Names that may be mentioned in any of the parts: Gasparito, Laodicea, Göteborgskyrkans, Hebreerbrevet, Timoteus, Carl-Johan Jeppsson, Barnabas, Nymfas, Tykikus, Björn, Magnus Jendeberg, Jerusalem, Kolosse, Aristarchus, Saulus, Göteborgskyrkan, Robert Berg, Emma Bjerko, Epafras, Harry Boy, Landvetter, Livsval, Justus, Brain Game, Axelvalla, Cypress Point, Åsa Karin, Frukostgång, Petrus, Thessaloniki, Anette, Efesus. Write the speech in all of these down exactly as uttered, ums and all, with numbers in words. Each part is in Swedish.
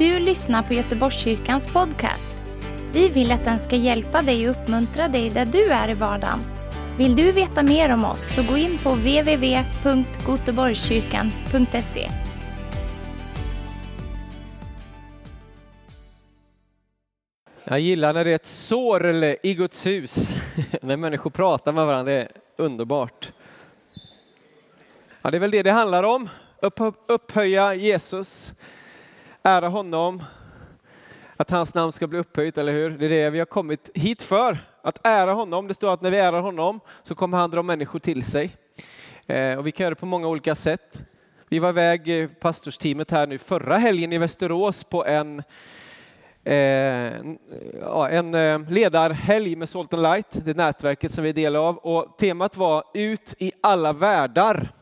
du lyssnar på Göteborgskyrkans podcast. Vi vill att den ska hjälpa dig och uppmuntra dig där du är i vardagen. Vill du veta mer om oss så gå in på w w w punkt göteborgskyrkan punkt se. Jag gillar när det är ett sorl i Guds hus. När människor pratar med varandra, det är underbart. Ja, det är väl det det handlar om. Upphöja Jesus. Ära honom. Att hans namn ska bli upphöjt, eller hur? Det är det vi har kommit hit för. Att ära honom. Det står att när vi ärar honom så kommer han dra människor till sig. Och vi kan göra det på många olika sätt. Vi var iväg, pastorsteamet här nu förra helgen i Västerås på en... Eh, ja, en ledarhelg med Salt and Light, det nätverket som vi är del av, och temat var ut i alla världar.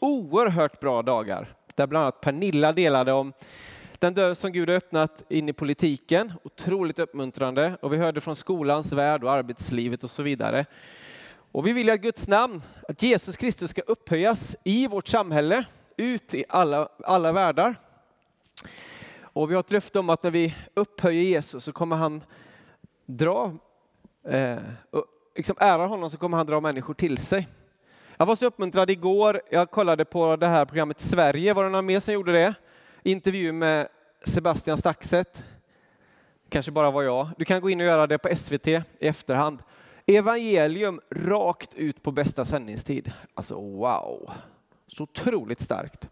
Oerhört bra dagar där bland annat Pernilla delade om den dörr som Gud har öppnat in i politiken, otroligt uppmuntrande, och vi hörde från skolans värld och arbetslivet och så vidare. Och vi vill att Guds namn, att Jesus Kristus ska upphöjas i vårt samhälle, ut i alla, alla världar. Och vi har ett löfte om att när vi upphöjer Jesus så kommer han dra, eh, och liksom ära honom, så kommer han dra människor till sig. Jag var så uppmuntrad igår, jag kollade på det här programmet Sverige, var det någon mer som gjorde det? Intervju med Sebastian Staxe, kanske bara var jag. Du kan gå in och göra det på S V T i efterhand. Evangelium rakt ut på bästa sändningstid. Alltså wow, så otroligt starkt.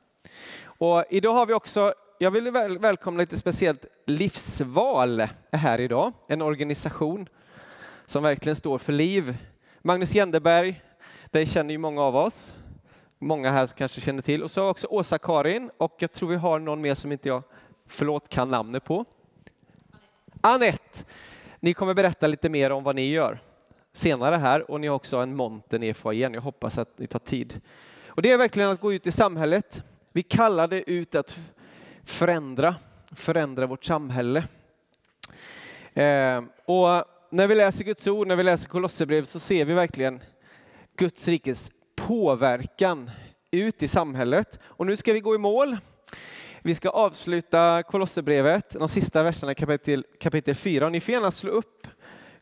Och idag har vi också... Jag vill väl, välkomna lite speciellt Livsval är här idag. En organisation som verkligen står för liv. Magnus Jendeberg, det känner ju många av oss. Många här kanske känner till. Och så också Åsa Karin, och jag tror vi har någon mer som inte jag förlåt kan namnet på. Anette, ni kommer berätta lite mer om vad ni gör senare här. Och ni har också en monter ner för igen. Jag hoppas att ni tar tid. Och det är verkligen att gå ut i samhället. Vi kallar det ut att... Förändra, förändra vårt samhälle. Eh, och när vi läser Guds ord, när vi läser Kolosserbrevet, så ser vi verkligen Guds rikes påverkan ut i samhället. Och nu ska vi gå i mål. Vi ska avsluta Kolosserbrevet, de sista verserna i kapitel, kapitel fyra. Och ni får gärna slå upp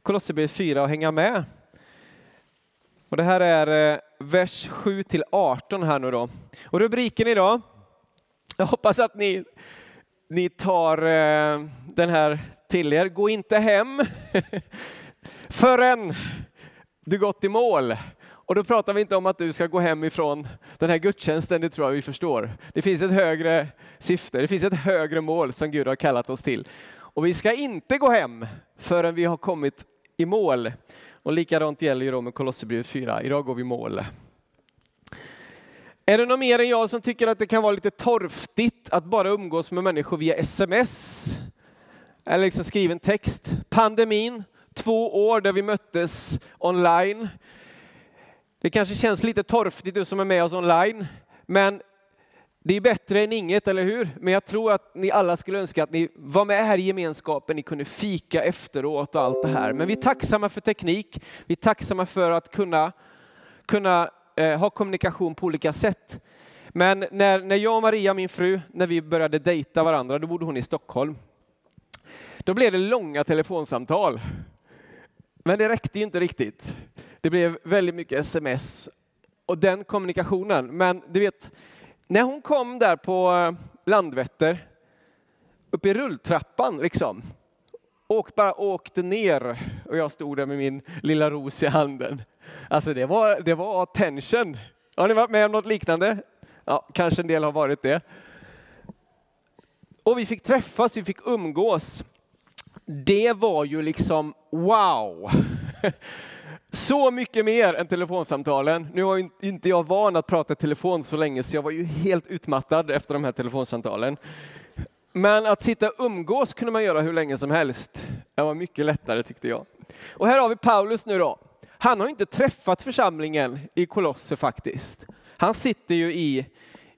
Kolosserbrevet fyra och hänga med. Och det här är eh, vers sju till arton här nu då. Och rubriken idag... Jag hoppas att ni, ni tar eh, den här till er. Gå inte hem förrän du gått i mål. Och då pratar vi inte om att du ska gå hem ifrån den här gudstjänsten, det tror jag vi förstår. Det finns ett högre syfte, det finns ett högre mål som Gud har kallat oss till. Och vi ska inte gå hem förrän vi har kommit i mål. Och likadant gäller ju då med Kolosserbrevet fyra. Idag går vi i mål. Är det någon mer än jag som tycker att det kan vara lite torftigt att bara umgås med människor via sms? Eller liksom skriva en text. Pandemin, två år där vi möttes online. Det kanske känns lite torftigt, du som är med oss online. Men det är bättre än inget, eller hur? Men jag tror att ni alla skulle önska att ni var med här i gemenskapen. Ni kunde fika efteråt och allt det här. Men vi är tacksamma för teknik. Vi är tacksamma för att kunna... kunna ha kommunikation på olika sätt. Men när, när jag och Maria, min fru, när vi började dejta varandra, då bodde hon i Stockholm. Då blev det långa telefonsamtal. Men det räckte ju inte riktigt. Det blev väldigt mycket sms och den kommunikationen. Men du vet, när hon kom där på Landvetter, uppe i rulltrappan liksom, och bara åkte ner och jag stod där med min lilla ros i handen. Alltså det var, det var tension. Har ni varit med om något liknande? Ja, kanske en del har varit det. Och vi fick träffas, vi fick umgås. Det var ju liksom wow. Så mycket mer än telefonsamtalen. Nu var inte jag van att prata telefon så länge, så jag var ju helt utmattad efter de här telefonsamtalen. Men att sitta och umgås kunde man göra hur länge som helst. Det var mycket lättare, tyckte jag. Och här har vi Paulus nu då. Han har inte träffat församlingen i Kolosse faktiskt. Han sitter ju i,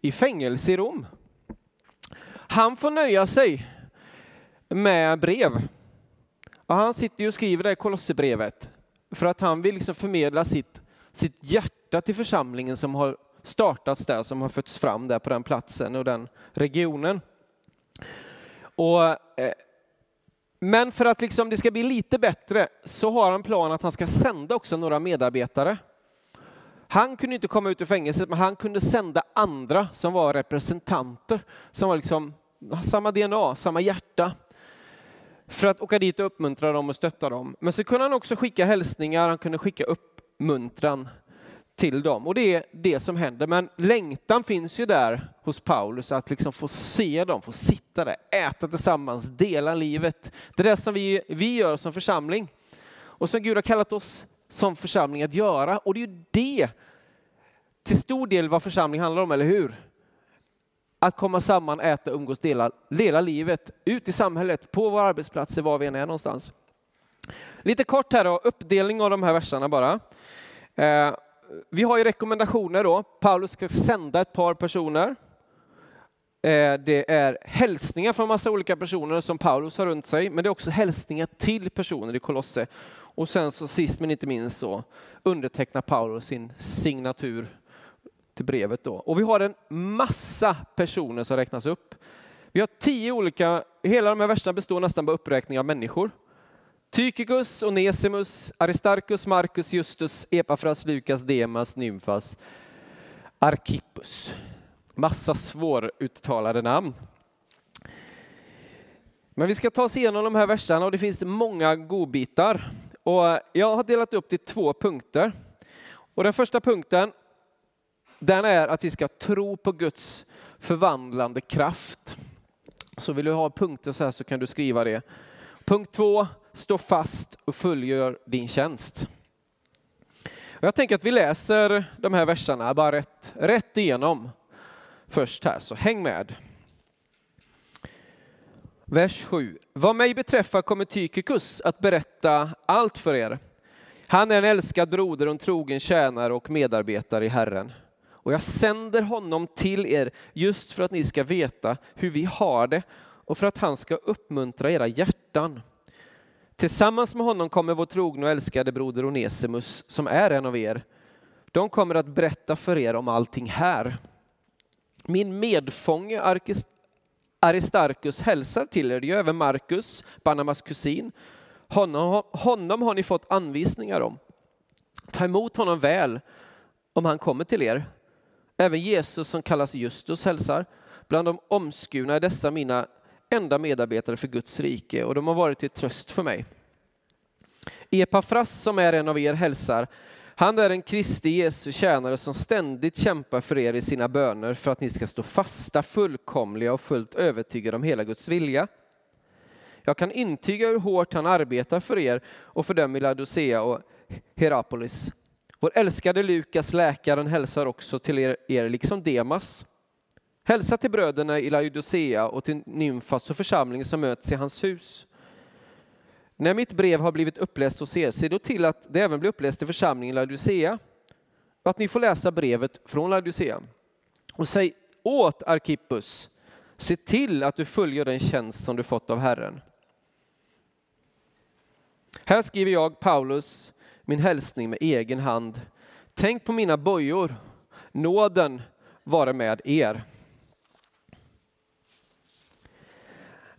i fängelse i Rom. Han får nöja sig med brev. Och han sitter ju och skriver det i Kolosserbrevet. För att han vill liksom förmedla sitt, sitt hjärta till församlingen som har startats där. Som har fötts fram där på den platsen och den regionen. Och, eh, men för att liksom det ska bli lite bättre så har han plan att han ska sända också några medarbetare. Han kunde inte komma ut ur fängelset, men han kunde sända andra som var representanter. Som var liksom samma D N A, samma hjärta. För att åka dit och uppmuntra dem och stötta dem. Men så kunde han också skicka hälsningar, han kunde skicka uppmuntran till dem. Och det är det som händer. Men längtan finns ju där hos Paulus att liksom få se dem, få sitta där, äta tillsammans, dela livet. Det är det som vi, vi gör som församling. Och som Gud har kallat oss som församling att göra. Och det är ju det till stor del vad församling handlar om, eller hur? Att komma samman, äta, umgås, dela, dela livet ut i samhället, på våra arbetsplatser, var vi än är någonstans. Lite kort här då, uppdelning av de här verserna bara. Eh, vi har ju rekommendationer då. Paulus ska sända ett par personer. Eh, det är hälsningar från massa olika personer som Paulus har runt sig, men det är också hälsningar till personer i Kolosse. Och sen så sist men inte minst så undertecknar Paulus sin signatur till brevet då. Och vi har en massa personer som räknas upp. Vi har tio olika, hela de här verserna består nästan bara uppräkning av människor. Tykikus, Onesimus, Aristarchus, Markus, Justus, Epafras, Lukas, Demas, Nymfas, Arkippus. Massa svåruttalade namn. Men vi ska ta oss igenom de här verserna och det finns många godbitar. Och jag har delat upp det i två punkter. Och den första punkten, den är att vi ska tro på Guds förvandlande kraft. Så vill du ha punkter så här så kan du skriva det. Punkt två, stå fast och fullgör din tjänst. Jag tänker att vi läser de här verserna bara rätt, rätt igenom först här, så häng med. Vers sju. Vad mig beträffar kommer Tykikus att berätta allt för er. Han är en älskad broder och en trogen tjänare och medarbetare i Herren. Och jag sänder honom till er just för att ni ska veta hur vi har det och för att han ska uppmuntra era hjärtan. Tillsammans med honom kommer vår trogna och älskade broder Onesimus som är en av er. De kommer att berätta för er om allting här. Min medfånge Arkis Aristarchus hälsar till er, det är även Markus, Barnabas kusin. Honom, honom har ni fått anvisningar om. Ta emot honom väl om han kommer till er. Även Jesus som kallas Justus hälsar. Bland de omskurna är dessa mina enda medarbetare för Guds rike och de har varit till tröst för mig. Epafras som är en av er hälsar. Han är en Kristi Jesu tjänare som ständigt kämpar för er i sina böner för att ni ska stå fasta, fullkomliga och fullt övertygade om hela Guds vilja. Jag kan intyga hur hårt han arbetar för er och för dem i Laodicea och Herapolis. Vår älskade Lukas, läkaren, hälsar också till er, er liksom Demas. Hälsa till bröderna i Laodicea och till Nymfas och församlingen som möts i hans hus. När mitt brev har blivit uppläst hos er, se då till att det även blir uppläst i församlingen Laodicea och att ni får läsa brevet från Laodicea. Och säg åt Arkippus, se till att du följer den tjänst som du fått av Herren. Här skriver jag, Paulus, min hälsning med egen hand. Tänk på mina bojor, nåden vare med er.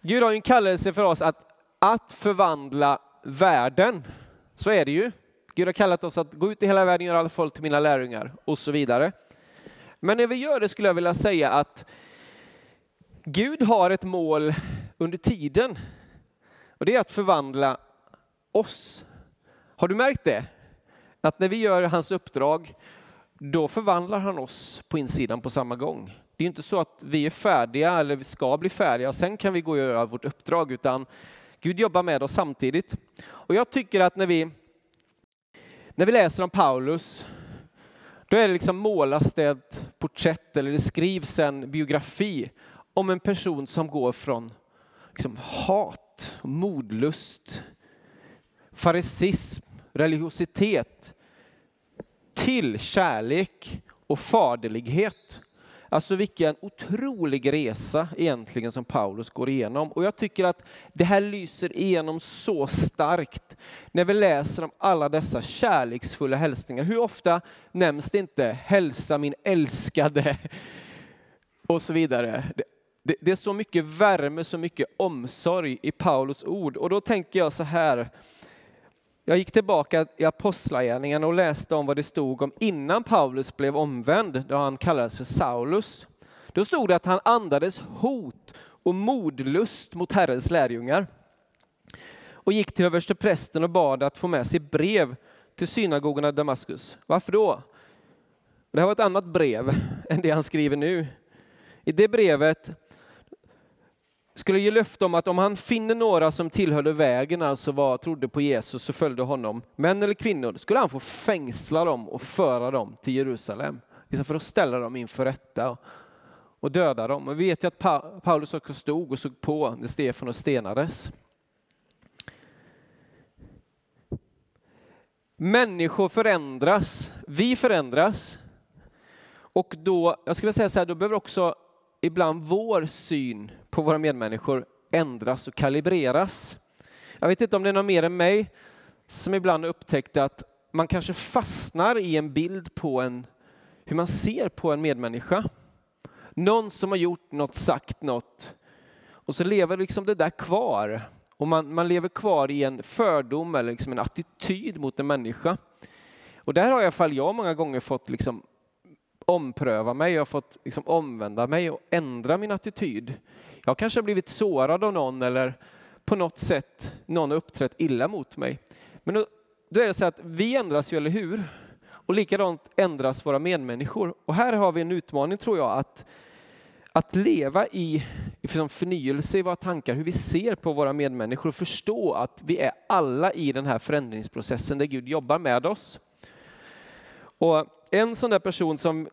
Gud har ju en kallelse för oss att Att förvandla världen, så är det ju. Gud har kallat oss att gå ut i hela världen och göra alla folk till mina lärjungar och så vidare. Men när vi gör det skulle jag vilja säga att Gud har ett mål under tiden. Och det är att förvandla oss. Har du märkt det? Att när vi gör hans uppdrag, då förvandlar han oss på insidan på samma gång. Det är inte så att vi är färdiga eller vi ska bli färdiga och sen kan vi gå och göra vårt uppdrag, utan Gud jobbar med oss samtidigt. Och jag tycker att när vi, när vi läser om Paulus, då är det liksom målas det ett porträtt eller det skrivs en biografi om en person som går från liksom hat, modlust, farisism, religiositet till kärlek och faderlighet. Alltså vilken otrolig resa egentligen som Paulus går igenom. Och jag tycker att det här lyser igenom så starkt när vi läser om alla dessa kärleksfulla hälsningar. Hur ofta nämns det inte hälsa min älskade och så vidare. Det, det är så mycket värme, så mycket omsorg i Paulus ord. Och då tänker jag så här. Jag gick tillbaka i Apostlagärningarna och läste om vad det stod om innan Paulus blev omvänd, då han kallades för Saulus. Då stod det att han andades hot och modlust mot Herrens lärjungar. Och gick till översteprästen och bad att få med sig brev till synagogorna i Damaskus. Varför då? Det här var ett annat brev än det han skriver nu. I det brevet skulle ge löfte om att om han finner några som tillhörde vägen, alltså var, trodde på Jesus och följde honom, män eller kvinnor, skulle han få fängsla dem och föra dem till Jerusalem. För att ställa dem inför rätta och döda dem. Och vi vet ju att pa- Paulus också stod och såg på när Stefan och stenades. Människor förändras. Vi förändras. Och då, jag skulle säga så här, då behöver också ibland vår syn på våra medmänniskor ändras och kalibreras. Jag vet inte om det är någon mer än mig som ibland upptäckte att man kanske fastnar i en bild på en, hur man ser på en medmänniska. Någon som har gjort något, sagt något. Och så lever liksom det där kvar. Och man, man lever kvar i en fördom eller liksom en attityd mot en människa. Och där har i alla fall jag många gånger fått liksom ompröva mig. Jag har fått liksom omvända mig och ändra min attityd. Jag kanske har blivit sårad av någon eller på något sätt någon har uppträtt illa mot mig. Men då, då är det så att vi ändras ju, eller hur? Och likadant ändras våra medmänniskor. Och här har vi en utmaning, tror jag, att, att leva i, i förnyelse i våra tankar. Hur vi ser på våra medmänniskor och förstå att vi är alla i den här förändringsprocessen där Gud jobbar med oss. Och en sån där person som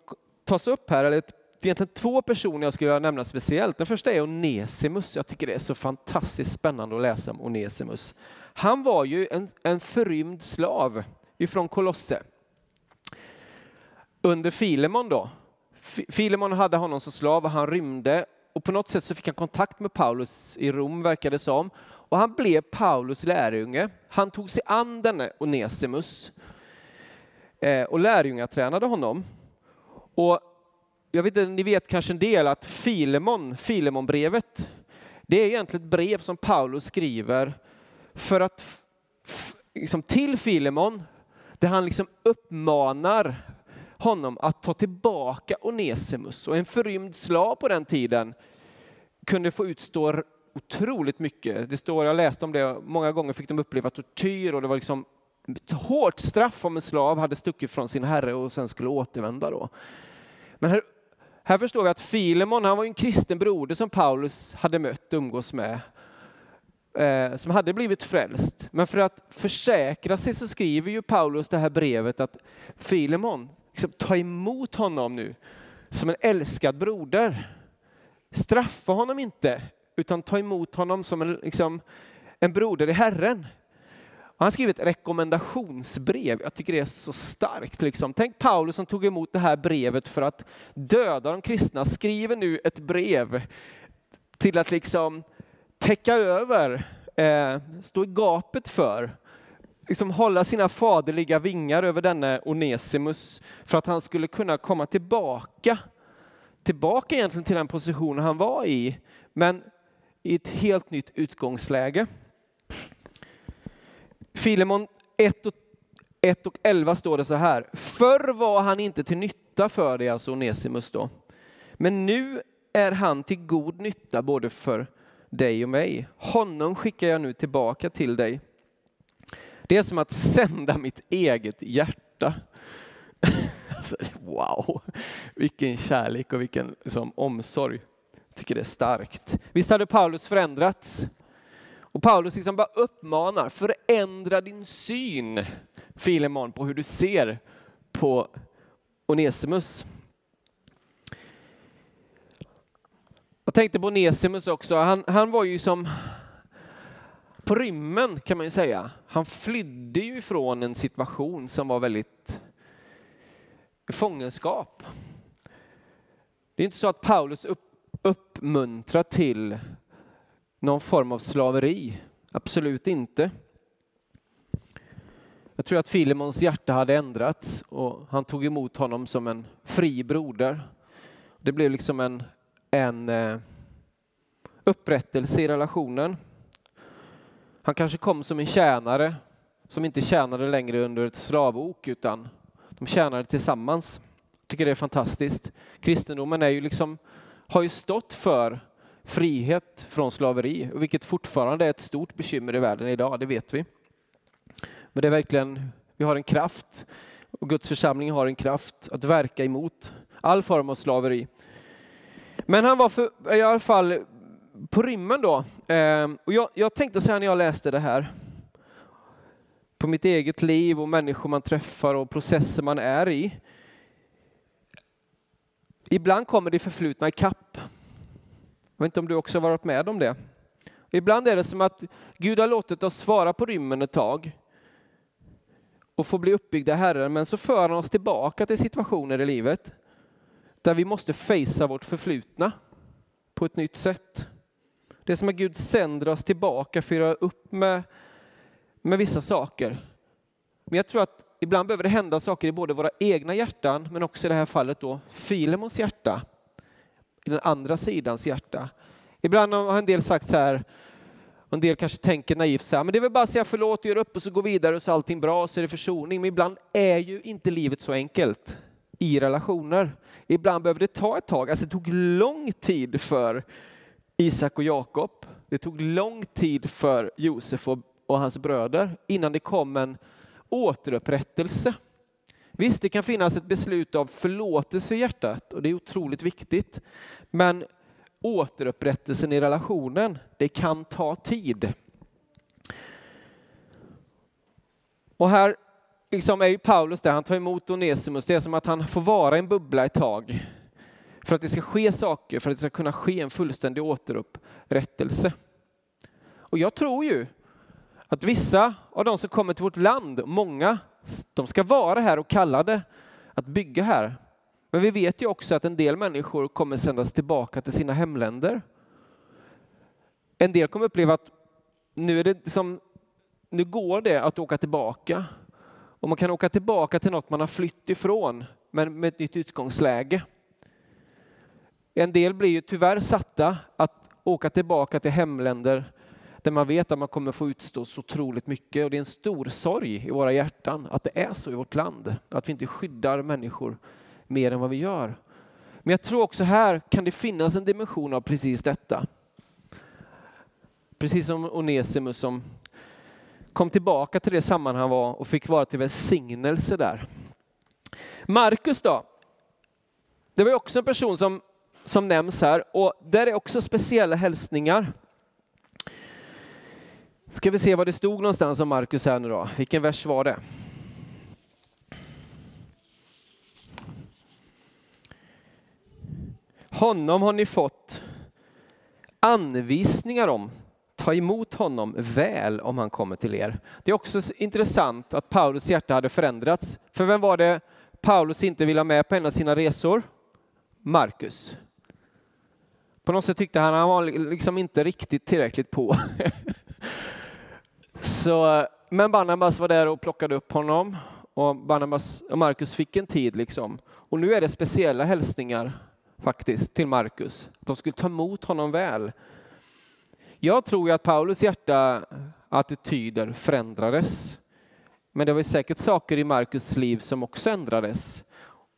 tas upp här, eller egentligen två personer jag skulle nämna speciellt. Den första är Onesimus. Jag tycker det är så fantastiskt spännande att läsa om Onesimus. Han var ju en, en förrymd slav ifrån Kolosse. Under Filemon då. Filemon hade honom som slav och han rymde. Och på något sätt så fick han kontakt med Paulus i Rom, verkade det som. Och han blev Paulus lärjunge. Han tog sig an denne Onesimus. Eh, och lärjungar tränade honom. Och jag vet inte, ni vet kanske en del att Filemon, Filemonbrevet. Det är egentligen ett brev som Paulus skriver för att f- f- liksom till Filemon. Där han liksom uppmanar honom att ta tillbaka Onesimus. Och en förrymd slav på den tiden kunde få utstå otroligt mycket. Det står, jag läste om det, många gånger fick de uppleva tortyr och det var liksom ett hårt straff om en slav hade stuckit från sin herre och sen skulle återvända då. Men här, här förstår vi att Filemon, han var ju en kristen broder som Paulus hade mött och umgås med. Eh, som hade blivit frälst. Men för att försäkra sig så skriver ju Paulus det här brevet att Filemon, liksom, ta emot honom nu som en älskad broder. Straffa honom inte, utan ta emot honom som en, liksom, en broder i Herren. Och han skrev ett rekommendationsbrev. Jag tycker det är så starkt. Liksom. Tänk Paulus som tog emot det här brevet för att döda de kristna. Skriver nu ett brev till att liksom täcka över, eh, stå i gapet för. Liksom hålla sina faderliga vingar över denna Onesimus för att han skulle kunna komma tillbaka. Tillbaka egentligen till den position han var i, men i ett helt nytt utgångsläge. Filemon ett och elva står det så här. Förr var han inte till nytta för dig, alltså Onesimus då. Men nu är han till god nytta både för dig och mig. Honom skickar jag nu tillbaka till dig. Det är som att sända mitt eget hjärta. Alltså, wow, vilken kärlek och vilken liksom, omsorg. Jag tycker det är starkt. Visst hade Paulus förändrats? Och Paulus liksom bara uppmanar, förändra din syn, Filemon, på hur du ser på Onesimus. Jag tänkte på Onesimus också. Han, han var ju som... På rymmen kan man ju säga. Han flydde ju från en situation som var väldigt fångenskap. Det är inte så att Paulus upp, uppmuntrar till någon form av slaveri. Absolut inte. Jag tror att Filemons hjärta hade ändrats och han tog emot honom som en fri broder. Det blev liksom en, en upprättelse i relationen. Han kanske kom som en tjänare som inte tjänade längre under ett slavok, utan de tjänade tillsammans. Jag tycker det är fantastiskt. Kristendomen är ju liksom, har ju stått för frihet från slaveri, vilket fortfarande är ett stort bekymmer i världen idag, det vet vi. Men det är verkligen, vi har en kraft, och Guds församling har en kraft att verka emot all form av slaveri. Men han var för, i alla fall på rymmen då. Ehm, och jag, jag tänkte så här när jag läste det här. På mitt eget liv och människor man träffar och processer man är i. Ibland kommer det förflutna i kapp. Jag vet inte om du också har varit med om det. Ibland är det som att Gud har låtit oss svara på rymmen ett tag. Och få bli uppbyggda herrar. Men så för han oss tillbaka till situationer i livet. Där vi måste fejsa vårt förflutna på ett nytt sätt. Det är som att Gud sänder oss tillbaka för att göra upp med, med vissa saker. Men jag tror att ibland behöver det hända saker i både våra egna hjärtan, men också i det här fallet då Filemons hjärta. I den andra sidans hjärta. Ibland har en del sagt så här, en del kanske tänker naivt så här, men det är väl bara att säga förlåt och göra upp och så gå vidare och så allting bra och så är det försoning. Men ibland är ju inte livet så enkelt. I relationer. Ibland behöver det ta ett tag. Alltså det tog lång tid för Isak och Jakob. Det tog lång tid för Josef och, och hans bröder. Innan det kom en återupprättelse. Visst, det kan finnas ett beslut av förlåtelse i hjärtat. Och det är otroligt viktigt. Men återupprättelsen i relationen. Det kan ta tid. Och här liksom är ju Paulus där, han tar emot Onesimus. Det är som att han får vara i en bubbla ett tag. För att det ska ske saker, för att det ska kunna ske en fullständig återupprättelse. Och jag tror ju att vissa av de som kommer till vårt land, många, de ska vara här och kallade att bygga här. Men vi vet ju också att en del människor kommer sändas tillbaka till sina hemländer. En del kommer uppleva att nu, är det som, nu går det att åka tillbaka. Och man kan åka tillbaka till något man har flytt ifrån, men med ett nytt utgångsläge. En del blir ju tyvärr satta att åka tillbaka till hemländer där man vet att man kommer få utstå så otroligt mycket. Och det är en stor sorg i våra hjärtan att det är så i vårt land. Att vi inte skyddar människor mer än vad vi gör. Men jag tror också här kan det finnas en dimension av precis detta. Precis som Onesimus som kom tillbaka till det sammanhang han var och fick vara till välsignelse där. Markus då. Det var också en person som, som nämns här. Och där är också speciella hälsningar. Ska vi se vad det stod någonstans om Markus här nu då. Vilken vers var det? Honom har ni fått anvisningar om. Ta emot honom väl om han kommer till er. Det är också intressant att Paulus hjärta hade förändrats. För vem var det Paulus inte ville ha med på en av sina resor? Markus. På något sätt tyckte han att han var liksom inte riktigt tillräckligt på. Så, men Barnabas var där och plockade upp honom. Och Barnabas och Markus fick en tid liksom. Och nu är det speciella hälsningar faktiskt till Markus. Att de skulle ta emot honom väl. Jag tror ju att Paulus hjärta attityder förändrades. Men det var ju säkert saker i Markus liv som också ändrades.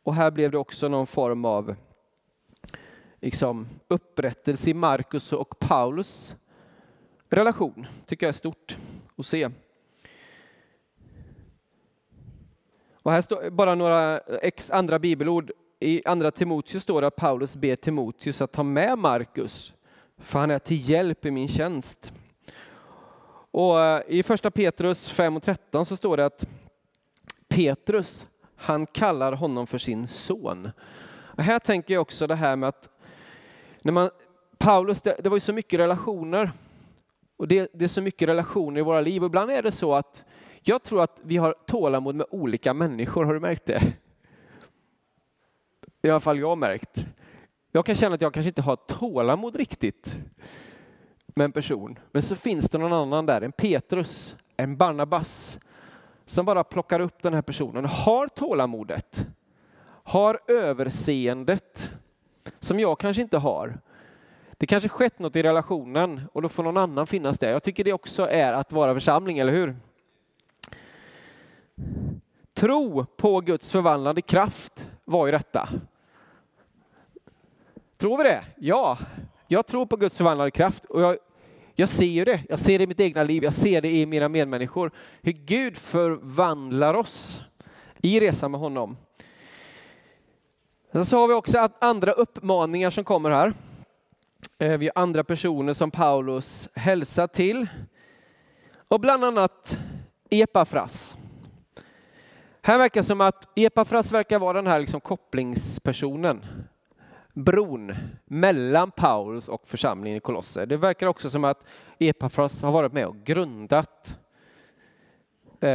Och här blev det också någon form av liksom, upprättelse i Markus och Paulus relation. Tycker jag är stort att se. Och här står bara några ex andra bibelord. I andra Timoteus står det att Paulus ber Timoteus att ta med Markus. För han är till hjälp i min tjänst. Och i första Petrus fem och tretton så står det att Petrus, han kallar honom för sin son. Och här tänker jag också det här med att när man, Paulus, det, det var ju så mycket relationer. Och det, det är så mycket relationer i våra liv. Och ibland är det så att jag tror att vi har tålamod med olika människor. Har du märkt det? I alla fall jag har märkt. Jag kan känna att jag kanske inte har tålamod riktigt med en person. Men så finns det någon annan där, en Petrus, en Barnabas, som bara plockar upp den här personen. Har tålamodet, har överseendet som jag kanske inte har. Det kanske skett något i relationen och då får någon annan finnas där. Jag tycker det också är att vara församling, eller hur? Tro på Guds förvandlande kraft var ju detta. Tror vi det? Ja, jag tror på Guds förvandlande kraft och jag, jag ser ju det. Jag ser det i mitt egna liv, jag ser det i mina medmänniskor. Hur Gud förvandlar oss i resan med honom. Så har vi också andra uppmaningar som kommer här. Vi har andra personer som Paulus hälsar till. Och bland annat Epafras. Här verkar som att Epafras verkar vara den här liksom kopplingspersonen. Bron mellan Paulus och församlingen i Kolosser. Det verkar också som att Epafras har varit med och grundat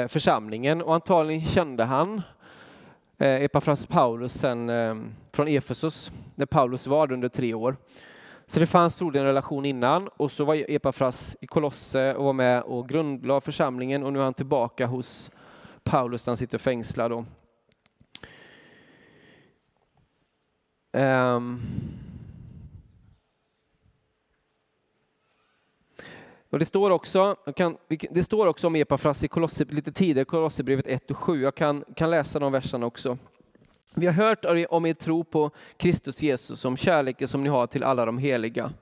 församlingen. Och antagligen kände han Epafras Paulus sen, från Efesus. Där Paulus var under tre år. Så det fanns troligen en relation innan. Och så var Epafras i Kolosse och var med och grundlade församlingen. Och nu är han tillbaka hos Paulus där han sitter fängslad. Och... Um... Och det står också, kan, det står också om Epafras i Kolosse, lite tidigare, Kolosserbrevet ett och sju. Jag kan, kan läsa de verserna också. Vi har hört om er tro på Kristus Jesus, om kärleken som ni har till alla de heliga.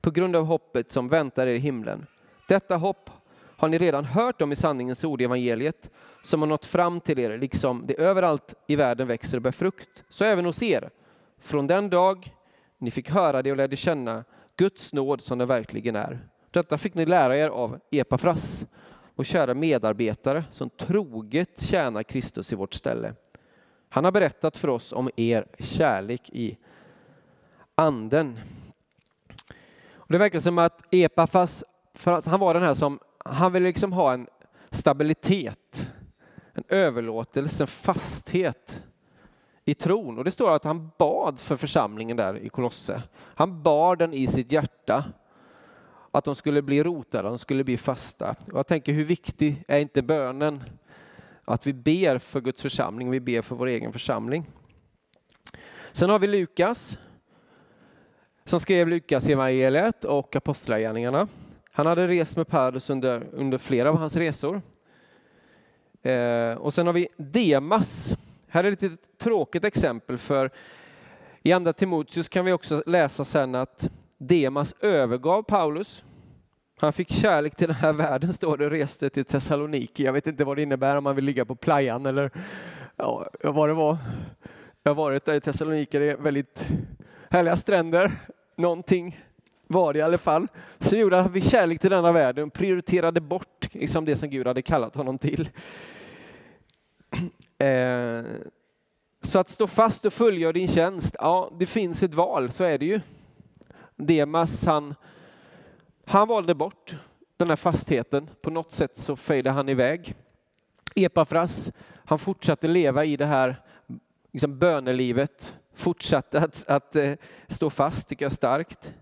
På grund av hoppet som väntar er i himlen. Detta hopp har ni redan hört om i sanningens ord i evangeliet, som har nått fram till er, liksom det överallt i världen växer och bär frukt. Så även hos er, från den dag ni fick höra det och lärde känna Guds nåd som det verkligen är. Detta fick ni lära er av Epafras, och kära medarbetare som troget tjänar Kristus i vårt ställe. Han har berättat för oss om er kärlek i anden. Och det verkar som att Epafras, han var den här som, han ville liksom ha en stabilitet, en överlåtelse, en fasthet i tron. Och det står att han bad för församlingen där i Kolosse. Han bar den i sitt hjärta. Att de skulle bli rotade, de skulle bli fasta. Och jag tänker, hur viktig är inte bönen? Att vi ber för Guds församling, vi ber för vår egen församling. Sen har vi Lukas, som skrev Lukas evangeliet och apostlagärningarna. Han hade rest med Paulus under, under flera av hans resor. Eh, och sen har vi Demas. Här är ett litet tråkigt exempel, för i andra Timoteus kan vi också läsa sen att Demas övergav Paulus. Han fick kärlek till den här världen, står det, och reste till Thessaloniki. Jag vet inte vad det innebär, om man vill ligga på playan eller ja, vad det var. Jag har varit där i Thessaloniki, det är väldigt härliga stränder. Någonting var det i alla fall. Så gjorde han fick kärlek till denna världen, prioriterade bort liksom det som Gud hade kallat honom till. Eh, så att stå fast och följa din tjänst, ja, det finns ett val, så är det ju. Demas, han, han valde bort den här fastheten. På något sätt så fejde han iväg. Epafras, han fortsatte leva i det här liksom bönelivet. Fortsatte att, att stå fast, tycker jag, starkt.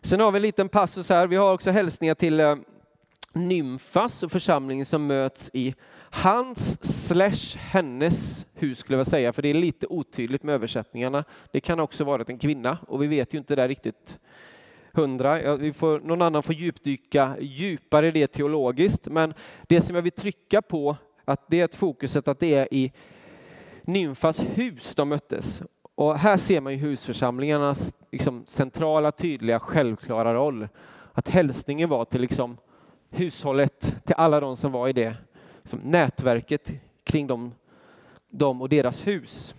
Sen har vi en liten passus här. Vi har också hälsningar till Nymfas och församlingen som möts i hans slash hennes hus, skulle jag säga, för det är lite otydligt med översättningarna. Det kan också vara en kvinna och vi vet ju inte där riktigt hundra. Vi får, någon annan får djupdyka djupare det teologiskt, men det som jag vill trycka på att det är ett fokuset att det är i Nymfas hus de möttes. Och här ser man ju husförsamlingarnas liksom centrala, tydliga, självklara roll. Att hälsningen var till liksom hushållet, till alla de som var i det. Som nätverket kring dem, dem och deras hus.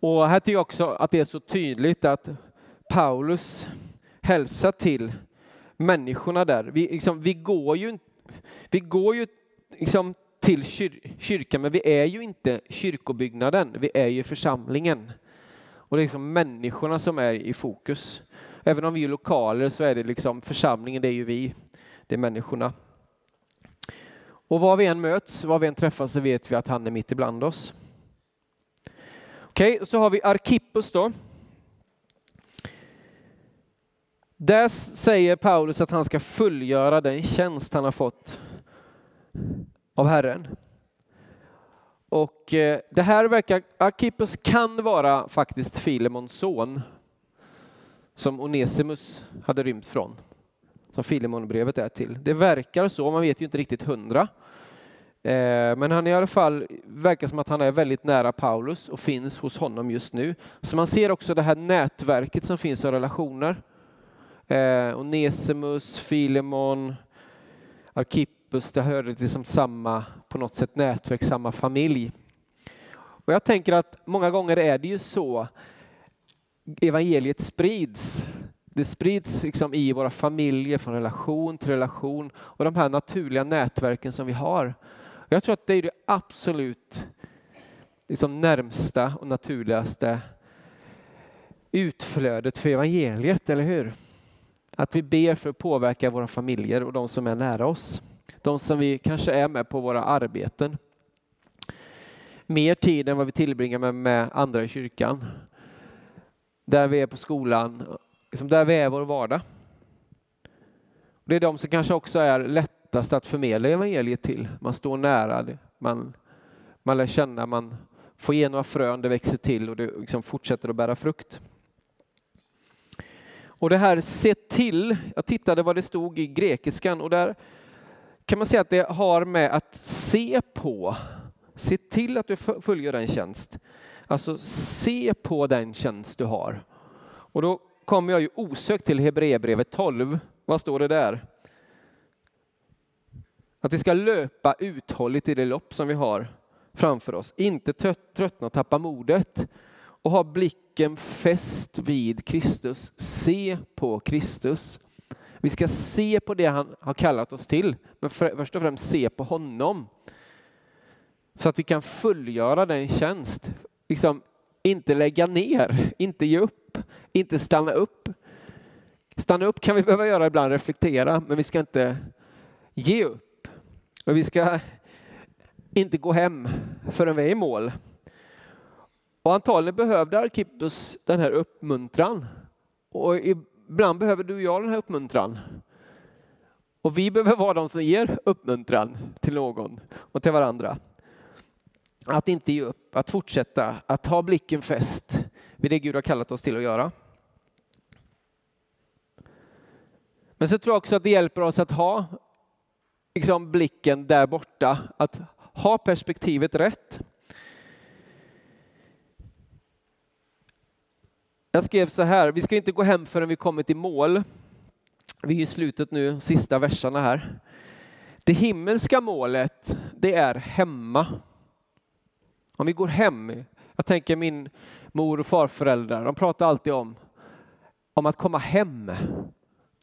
Och här tycker jag också att det är så tydligt att Paulus hälsar till människorna där. Vi, liksom, vi går ju, vi går ju liksom till kyr, kyrkan, men vi är ju inte kyrkobyggnaden, vi är ju församlingen. Och det är liksom människorna som är i fokus. Även om vi är lokaler så är det liksom församlingen, det är ju vi, det är människorna. Och var vi än möts, var vi än träffas, så vet vi att han är mitt ibland oss. Okej, okay, och så har vi Arkippus då. Där säger Paulus att han ska fullgöra den tjänst han har fått av Herren. Och det här verkar, Arkippus kan vara faktiskt Filemons son. som Onesimus hade rymt från, som Filemonbrevet är till. Det verkar så, man vet ju inte riktigt hundra. Men han i alla fall verkar som att han är väldigt nära Paulus och finns hos honom just nu. Så man ser också det här nätverket som finns av relationer. Onesimus, Filemon, Arkippus, det hörde liksom samma, på något sätt nätverk, samma familj. Och jag tänker att många gånger är det ju så evangeliet sprids. Det sprids liksom i våra familjer, från relation till relation, och de här naturliga nätverken som vi har. Jag tror att det är det absolut liksom närmsta och naturligaste utflödet för evangeliet, eller hur? Att vi ber för att påverka våra familjer och de som är nära oss. De som vi kanske är med på våra arbeten. Mer tid än vad vi tillbringar med, med andra i kyrkan. Där vi är på skolan, liksom där vi är vår vardag. Det är de som kanske också är lättast att förmedla evangeliet till. Man står nära, man, man lär känna, man får ge några frön, det växer till och det liksom fortsätter att bära frukt. Och det här se till, jag tittade vad det stod i grekiskan, och där kan man säga att det har med att se på. Se till att du följer den tjänst. Alltså se på den tjänst du har. Och då kommer jag ju osökt till Hebreerbrevet tolv. Vad står det där? Att vi ska löpa uthålligt i det lopp som vi har framför oss. Inte trött, tröttna och tappa modet. Och ha blicken fäst vid Kristus. Se på Kristus. Vi ska se på det han har kallat oss till. Men först och främst se på honom. Så att vi kan fullgöra den tjänst. Liksom inte lägga ner. Inte ge upp. Inte stanna upp. Stanna upp kan vi behöva göra ibland, reflektera. Men vi ska inte ge upp. Och vi ska inte gå hem förrän vi är i mål. Och antagligen behövde Arkippus den här uppmuntran. Och ibland behöver du och jag den här uppmuntran. Och vi behöver vara de som ger uppmuntran till någon och till varandra. Att inte ge upp, att fortsätta, att ha blicken fäst vid det Gud har kallat oss till att göra. Men så tror jag också att det hjälper oss att ha liksom blicken där borta, att ha perspektivet rätt. Jag skrev så här, vi ska inte gå hem förrän vi kommit i mål. Vi är i slutet nu, sista verserna här. Det himmelska målet, det är hemma. Om vi går hem, jag tänker min mor och farföräldrar, de pratade alltid om, om att komma hem.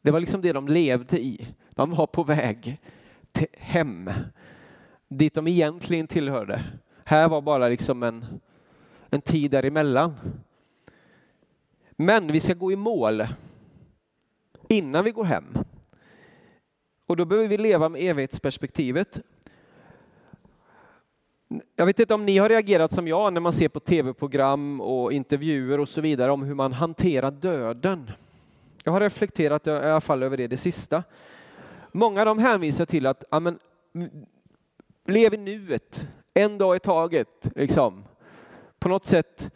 Det var liksom det de levde i. De var på väg till hem, dit de egentligen tillhörde. Här var bara liksom en, en tid däremellan. Men vi ska gå i mål innan vi går hem. Och då behöver vi leva med evighetsperspektivet. Jag vet inte om ni har reagerat som jag när man ser på tv-program och intervjuer och så vidare om hur man hanterar döden. Jag har reflekterat i alla fall över det det sista. Många av dem hänvisar till att ja, men, lev i nuet, en dag i taget. Liksom. På något sätt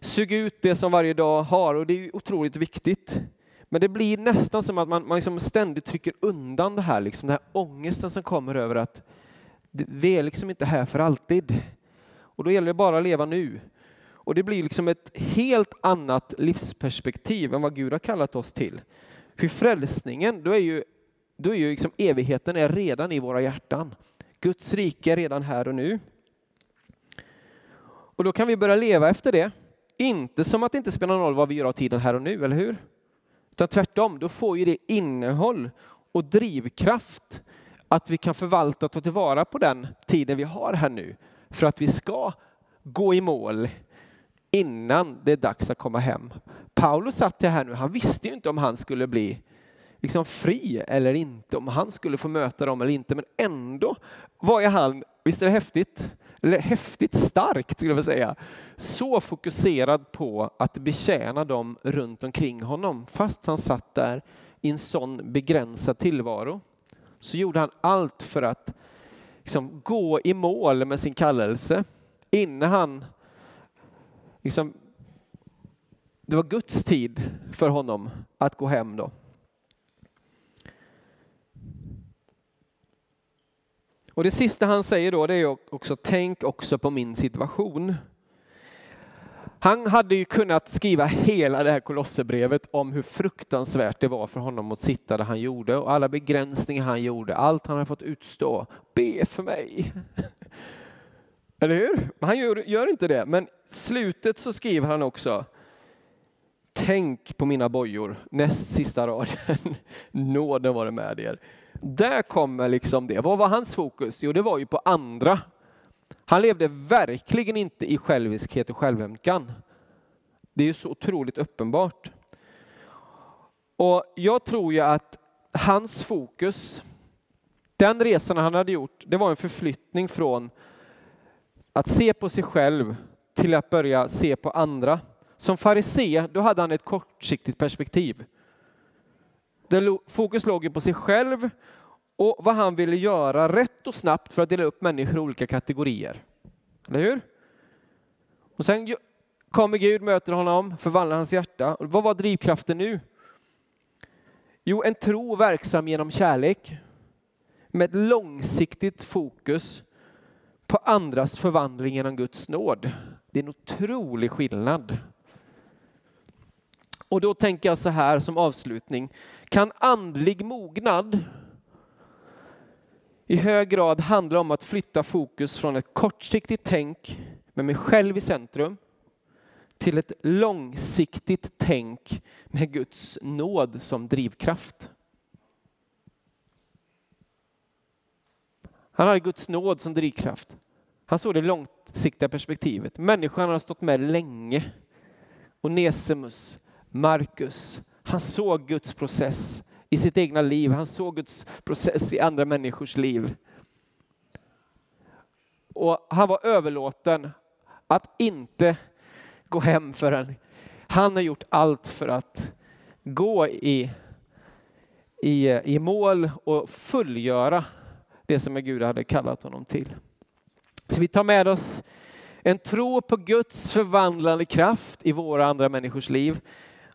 sug ut det som varje dag har, och det är otroligt viktigt. Men det blir nästan som att man, man liksom ständigt trycker undan det här, liksom, den här ångesten som kommer över att vi är liksom inte här för alltid. Och då gäller det bara att leva nu. Och det blir liksom ett helt annat livsperspektiv än vad Gud har kallat oss till. För frälsningen, då är ju, då är ju liksom evigheten är redan i våra hjärtan. Guds rike är redan här och nu. Och då kan vi börja leva efter det. Inte som att det inte spelar någon roll vad vi gör av tiden här och nu, eller hur? Utan tvärtom, då får ju det innehåll och drivkraft att vi kan förvalta och ta tillvara på den tiden vi har här nu. För att vi ska gå i mål innan det är dags att komma hem. Paulus satt här nu, han visste ju inte om han skulle bli liksom fri eller inte. Om han skulle få möta dem eller inte. Men ändå var ju han, visst är det häftigt? Eller häftigt starkt skulle jag vilja säga. Så fokuserad på att betjäna dem runt omkring honom. Fast han satt där i en sån begränsad tillvaro. Så gjorde han allt för att liksom gå i mål med sin kallelse innan han liksom det var Guds tid för honom att gå hem då. Och det sista han säger då, det är också: tänk också på min situation. Han hade ju kunnat skriva hela det här Kolosserbrevet om hur fruktansvärt det var för honom att sitta där han gjorde. Och alla begränsningar han gjorde. Allt han hade fått utstå. Be för mig. Eller hur? Han gör, gör inte det. Men slutet så skriver han också: tänk på mina bojor. Näst sista raden. Nåden var det med er. Där kommer liksom det. Vad var hans fokus? Jo, det var ju på andra. Han levde verkligen inte i själviskhet och självömkan. Det är ju så otroligt uppenbart. Och jag tror ju att hans fokus, den resan han hade gjort, det var en förflyttning från att se på sig själv till att börja se på andra. Som farisé, då hade han ett kortsiktigt perspektiv. Fokus låg ju på sig själv och vad han ville göra rätt och snabbt för att dela upp människor i olika kategorier. Eller hur? Och sen kommer Gud, möter honom, förvandlar hans hjärta. Och vad var drivkraften nu? Jo, en tro verksam genom kärlek. Med ett långsiktigt fokus på andras förvandling genom Guds nåd. Det är en otrolig skillnad. Och då tänker jag så här som avslutning. Kan andlig mognad i hög grad handlar om att flytta fokus från ett kortsiktigt tänk med mig själv i centrum till ett långsiktigt tänk med Guds nåd som drivkraft. Han har Guds nåd som drivkraft. Han såg det långsiktiga perspektivet. Människan har stått med länge. Onesimus, Markus, han såg Guds process i sitt egna liv. Han såg Guds process i andra människors liv. Och han var överlåten att inte gå hem förrän han har gjort allt för att gå i, i, i mål och fullgöra det som Gud hade kallat honom till. Så vi tar med oss en tro på Guds förvandlande kraft i våra andra människors liv.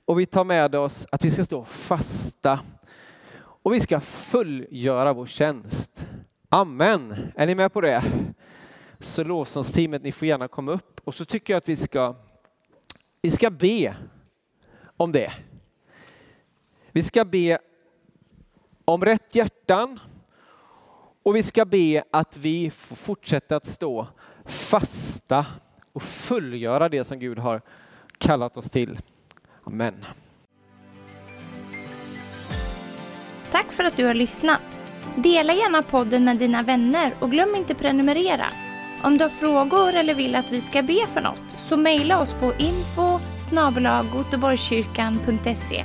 Och vi tar med oss att vi ska stå fasta. Och vi ska fullgöra vår tjänst. Amen. Är ni med på det? Så lovsångsteamet, ni får gärna komma upp. Och så tycker jag att vi ska, vi ska be om det. Vi ska be om rätt hjärtan. Och vi ska be att vi får fortsätta att stå fasta och fullgöra det som Gud har kallat oss till. Amen. Tack för att du har lyssnat. Dela gärna podden med dina vänner och glöm inte prenumerera. Om du har frågor eller vill att vi ska be för något så mejla oss på info snabel-a göteborgskyrkan punkt se.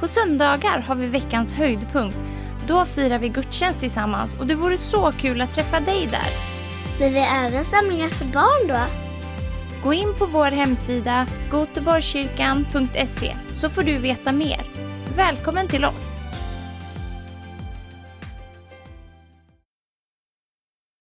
På söndagar har vi veckans höjdpunkt. Då firar vi gudstjänst tillsammans och det vore så kul att träffa dig där. Men vi är även samlingar för barn då. Gå in på vår hemsida göteborgskyrkan punkt se så får du veta mer. Välkommen till oss!